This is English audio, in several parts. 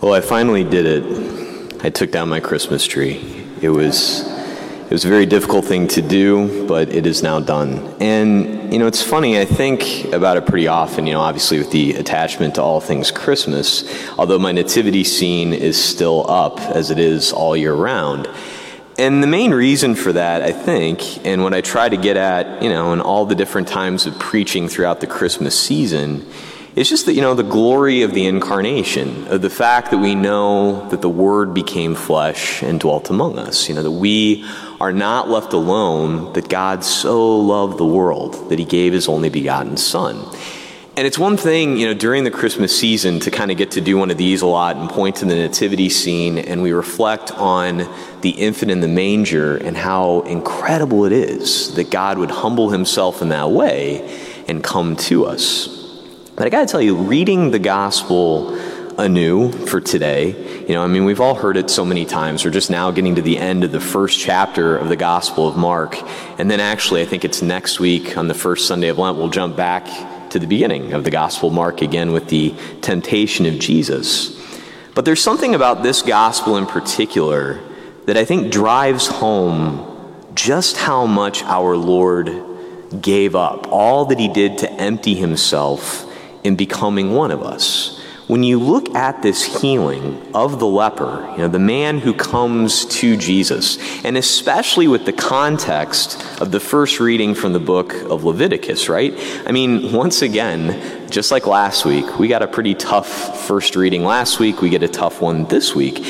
Well, I finally did it. I took down my Christmas tree. It was a very difficult thing to do, but it is now done. And, it's funny, I think about it pretty often, obviously with the attachment to all things Christmas, although my nativity scene is still up as it is all year round. And the main reason for that, I think, and what I try to get at, in all the different times of preaching throughout the Christmas season, is just that, the glory of the incarnation, of the fact that we know that the Word became flesh and dwelt among us, that we are not left alone, that God so loved the world that he gave his only begotten Son. And it's one thing, during the Christmas season to kind of get to do one of these a lot and point to the nativity scene, and we reflect on the infant in the manger and how incredible it is that God would humble himself in that way and come to us. But I got to tell you, reading the gospel anew for today, we've all heard it so many times. We're just now getting to the end of the first chapter of the Gospel of Mark. And then actually, I think it's next week on the first Sunday of Lent, we'll jump back to the beginning of the Gospel of Mark again with the temptation of Jesus. But there's something about this gospel in particular that I think drives home just how much our Lord gave up, all that he did to empty himself in becoming one of us. When you look at this healing of the leper, the man who comes to Jesus, and especially with the context of the first reading from the book of Leviticus, right? Once again, just like last week, we got a pretty tough first reading last week. We get a tough one this week.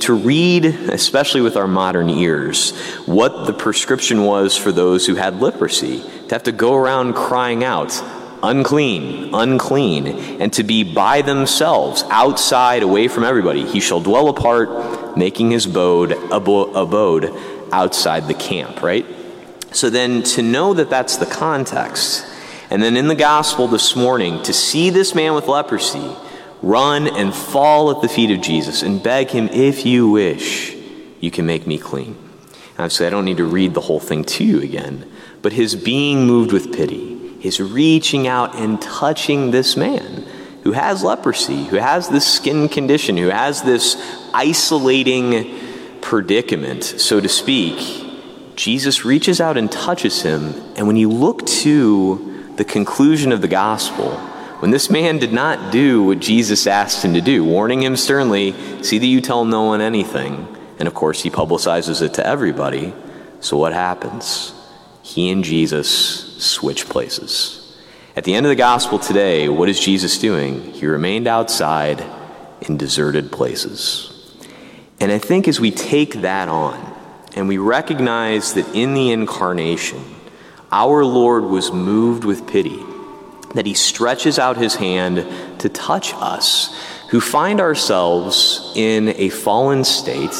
To read, especially with our modern ears, what the prescription was for those who had leprosy, to have to go around crying out, "Unclean, unclean," and to be by themselves, outside, away from everybody. He shall dwell apart, making his abode outside the camp, right? So then to know that that's the context, and then in the gospel this morning, to see this man with leprosy run and fall at the feet of Jesus and beg him, "If you wish, you can make me clean." Obviously, I don't need to read the whole thing to you again, but his being moved with pity, is reaching out and touching this man who has leprosy, who has this skin condition, who has this isolating predicament, so to speak. Jesus reaches out and touches him. And when you look to the conclusion of the gospel, when this man did not do what Jesus asked him to do, warning him sternly, "See that you tell no one anything." And of course, he publicizes it to everybody. So what happens? He and Jesus switch places. At the end of the gospel today, what is Jesus doing? He remained outside in deserted places. And I think as we take that on and we recognize that in the incarnation, our Lord was moved with pity, that he stretches out his hand to touch us who find ourselves in a fallen state,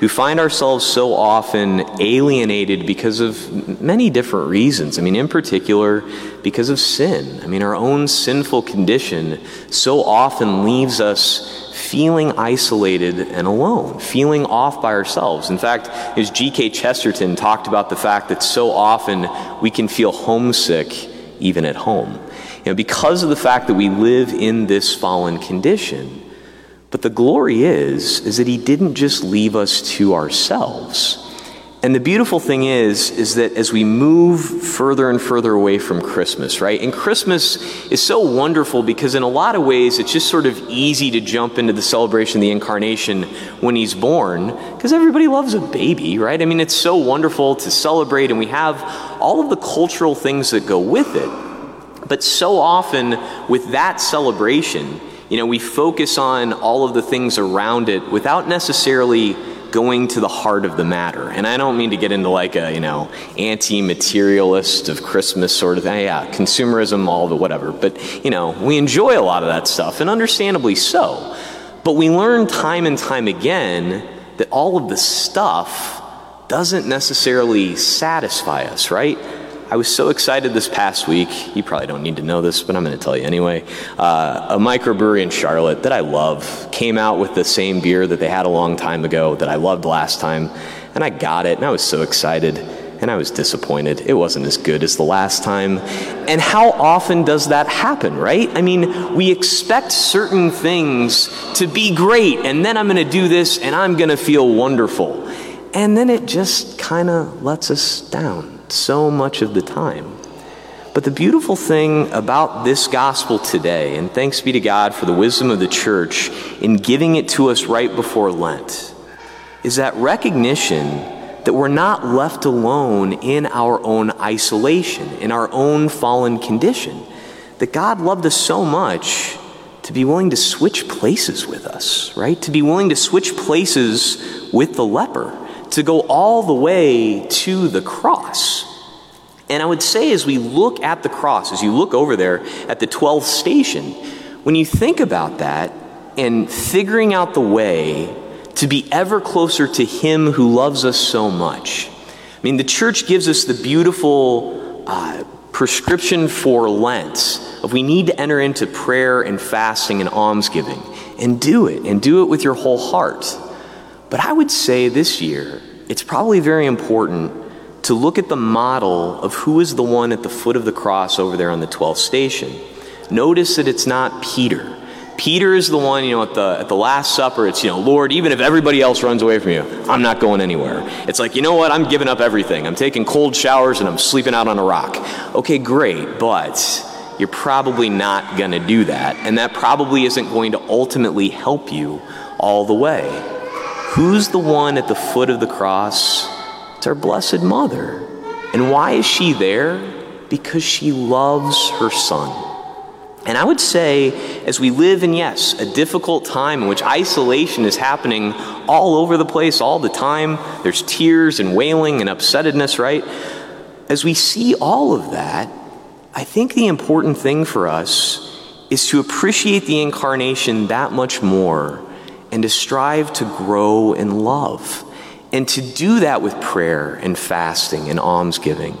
who find ourselves so often alienated because of many different reasons. In particular, because of sin. Our own sinful condition so often leaves us feeling isolated and alone, feeling off by ourselves. In fact, as G.K. Chesterton talked about the fact that so often we can feel homesick even at home. Because of the fact that we live in this fallen condition. But the glory is that he didn't just leave us to ourselves. And the beautiful thing is that as we move further and further away from Christmas, right? And Christmas is so wonderful because in a lot of ways, it's just sort of easy to jump into the celebration of the incarnation when he's born, because everybody loves a baby, right? It's so wonderful to celebrate, and we have all of the cultural things that go with it. But so often with that celebration, we focus on all of the things around it without necessarily going to the heart of the matter. And I don't mean to get into like a, anti-materialist of Christmas sort of thing. Yeah, consumerism, all of it, whatever. But, we enjoy a lot of that stuff, and understandably so. But we learn time and time again that all of the stuff doesn't necessarily satisfy us, right? I was so excited this past week, you probably don't need to know this, but I'm going to tell you anyway, a microbrewery in Charlotte that I love came out with the same beer that they had a long time ago that I loved last time, and I got it, and I was so excited, and I was disappointed. It wasn't as good as the last time. And how often does that happen, right? I mean, we expect certain things to be great, and then I'm going to do this, and I'm going to feel wonderful. And then it just kind of lets us down so much of the time. But the beautiful thing about this gospel today, and thanks be to God for the wisdom of the church in giving it to us right before Lent, is that recognition that we're not left alone in our own isolation, in our own fallen condition, that God loved us so much to be willing to switch places with us, right? To be willing to switch places with the leper, to go all the way to the cross. And I would say as we look at the cross, as you look over there at the 12th station, when you think about that and figuring out the way to be ever closer to Him who loves us so much. I mean, the church gives us the beautiful prescription for Lent of we need to enter into prayer and fasting and almsgiving and do it with your whole heart. But I would say this year, it's probably very important to look at the model of who is the one at the foot of the cross over there on the 12th station. Notice that it's not Peter. Peter is the one, at the Last Supper, it's, Lord, even if everybody else runs away from you, I'm not going anywhere. It's like, you know what? I'm giving up everything. I'm taking cold showers and I'm sleeping out on a rock. Okay, great, but you're probably not going to do that. And that probably isn't going to ultimately help you all the way. Who's the one at the foot of the cross? It's our Blessed Mother. And why is she there? Because she loves her son. And I would say, as we live in, yes, a difficult time in which isolation is happening all over the place, all the time, there's tears and wailing and upsetness, right? As we see all of that, I think the important thing for us is to appreciate the incarnation that much more and to strive to grow in love. And to do that with prayer and fasting and almsgiving,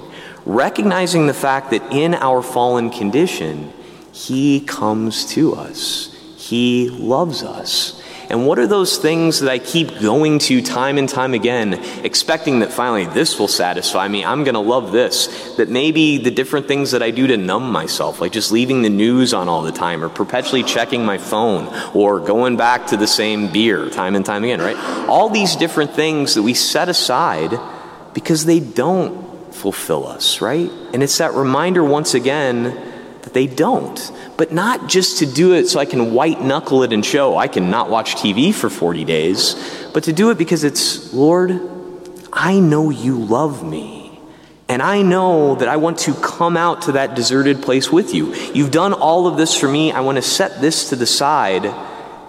recognizing the fact that in our fallen condition, He comes to us. He loves us. And what are those things that I keep going to time and time again, expecting that finally this will satisfy me, I'm going to love this, that maybe the different things that I do to numb myself, like just leaving the news on all the time or perpetually checking my phone or going back to the same beer time and time again, right? All these different things that we set aside because they don't fulfill us, right? And it's that reminder once again that they don't. But not just to do it so I can white knuckle it and show I can not watch TV for 40 days, but to do it because it's, Lord, I know you love me, and I know that I want to come out to that deserted place with you. You've done all of this for me. I want to set this to the side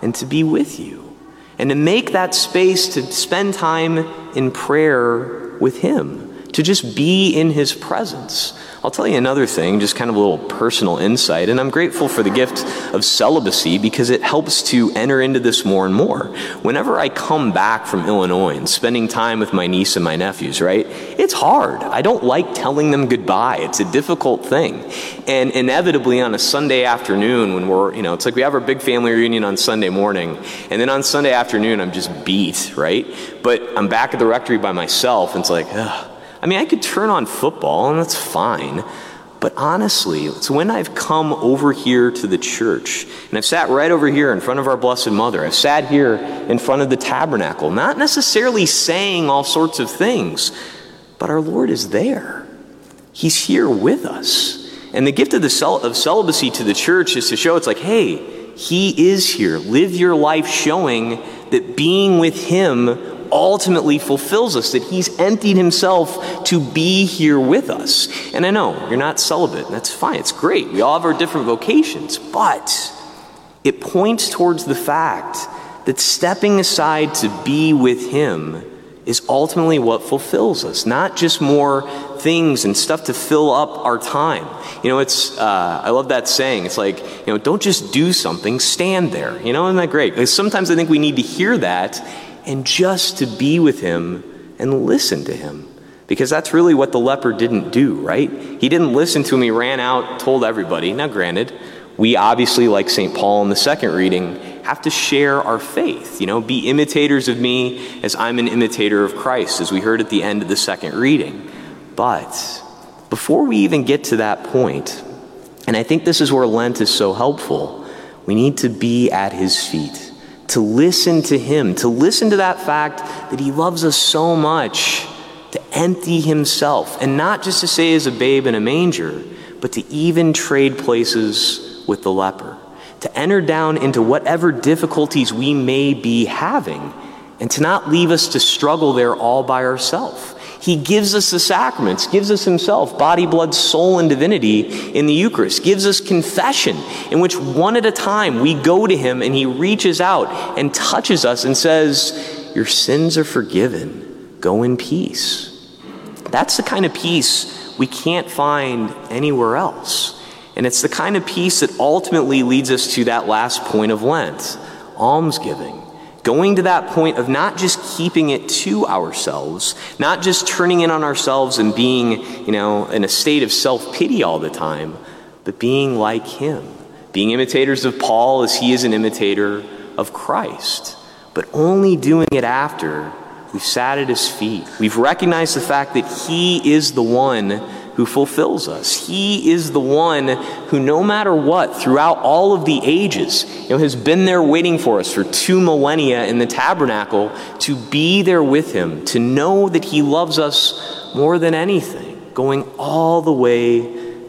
and to be with you, and to make that space to spend time in prayer with Him, to just be in His presence. I'll tell you another thing, just kind of a little personal insight, and I'm grateful for the gift of celibacy because it helps to enter into this more and more. Whenever I come back from Illinois and spending time with my niece and my nephews, right, it's hard. I don't like telling them goodbye. It's a difficult thing. And inevitably on a Sunday afternoon when we're, it's like we have our big family reunion on Sunday morning, and then on Sunday afternoon I'm just beat, right? But I'm back at the rectory by myself, and it's like, ugh. I mean, I could turn on football, and that's fine. But honestly, it's when I've come over here to the church, and I've sat right over here in front of our Blessed Mother. I've sat here in front of the tabernacle, not necessarily saying all sorts of things, but our Lord is there. He's here with us. And the gift of celibacy to the church is to show it's like, hey, He is here. Live your life showing that being with Him ultimately fulfills us, that He's emptied Himself to be here with us. And I know, you're not celibate, and that's fine, it's great. We all have our different vocations, but it points towards the fact that stepping aside to be with Him is ultimately what fulfills us, not just more things and stuff to fill up our time. I love that saying. It's like, don't just do something, stand there. Isn't that great? Because sometimes I think we need to hear that and just to be with Him and listen to Him. Because that's really what the leper didn't do, right? He didn't listen to Him. He ran out, told everybody. Now, granted, we obviously, like St. Paul in the second reading, have to share our faith. Be imitators of me as I'm an imitator of Christ, as we heard at the end of the second reading. But before we even get to that point, and I think this is where Lent is so helpful, we need to be at his feet, to listen to him, to listen to that fact that he loves us so much, to empty himself, and not just to say as a babe in a manger, but to even trade places with the leper, to enter down into whatever difficulties we may be having, and to not leave us to struggle there all by ourselves. He gives us the sacraments, gives us himself, body, blood, soul, and divinity in the Eucharist, gives us confession in which one at a time we go to him and he reaches out and touches us and says, your sins are forgiven, go in peace. That's the kind of peace we can't find anywhere else. And it's the kind of peace that ultimately leads us to that last point of Lent, almsgiving. Going to that point of not just keeping it to ourselves, not just turning in on ourselves and being, in a state of self-pity all the time, but being like him, being imitators of Paul as he is an imitator of Christ, but only doing it after we've sat at his feet. We've recognized the fact that he is the one who fulfills us. He is the one who, no matter what, throughout all of the ages, has been there waiting for us for 2 millennia in the tabernacle, to be there with him, to know that he loves us more than anything, going all the way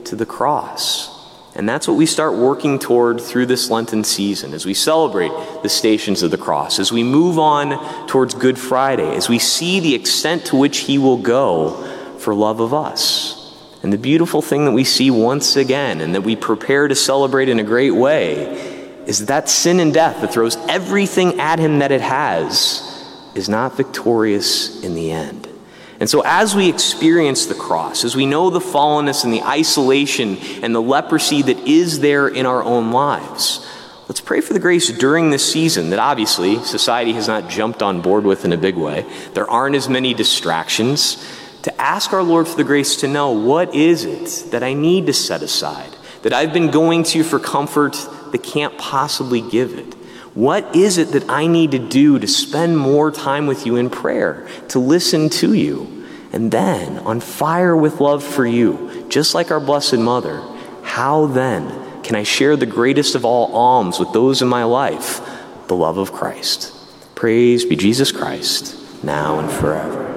to the cross. And that's what we start working toward through this Lenten season, as we celebrate the Stations of the Cross, as we move on towards Good Friday, as we see the extent to which he will go for love of us. And the beautiful thing that we see once again, and that we prepare to celebrate in a great way, is that sin and death that throws everything at him that it has is not victorious in the end. And so as we experience the cross, as we know the fallenness and the isolation and the leprosy that is there in our own lives, let's pray for the grace during this season that obviously society has not jumped on board with in a big way. There aren't as many distractions. To ask our Lord for the grace to know, what is it that I need to set aside, that I've been going to for comfort that can't possibly give it? What is it that I need to do to spend more time with you in prayer, to listen to you? And then, on fire with love for you, just like our Blessed Mother, how then can I share the greatest of all alms with those in my life, the love of Christ? Praise be Jesus Christ, now and forever.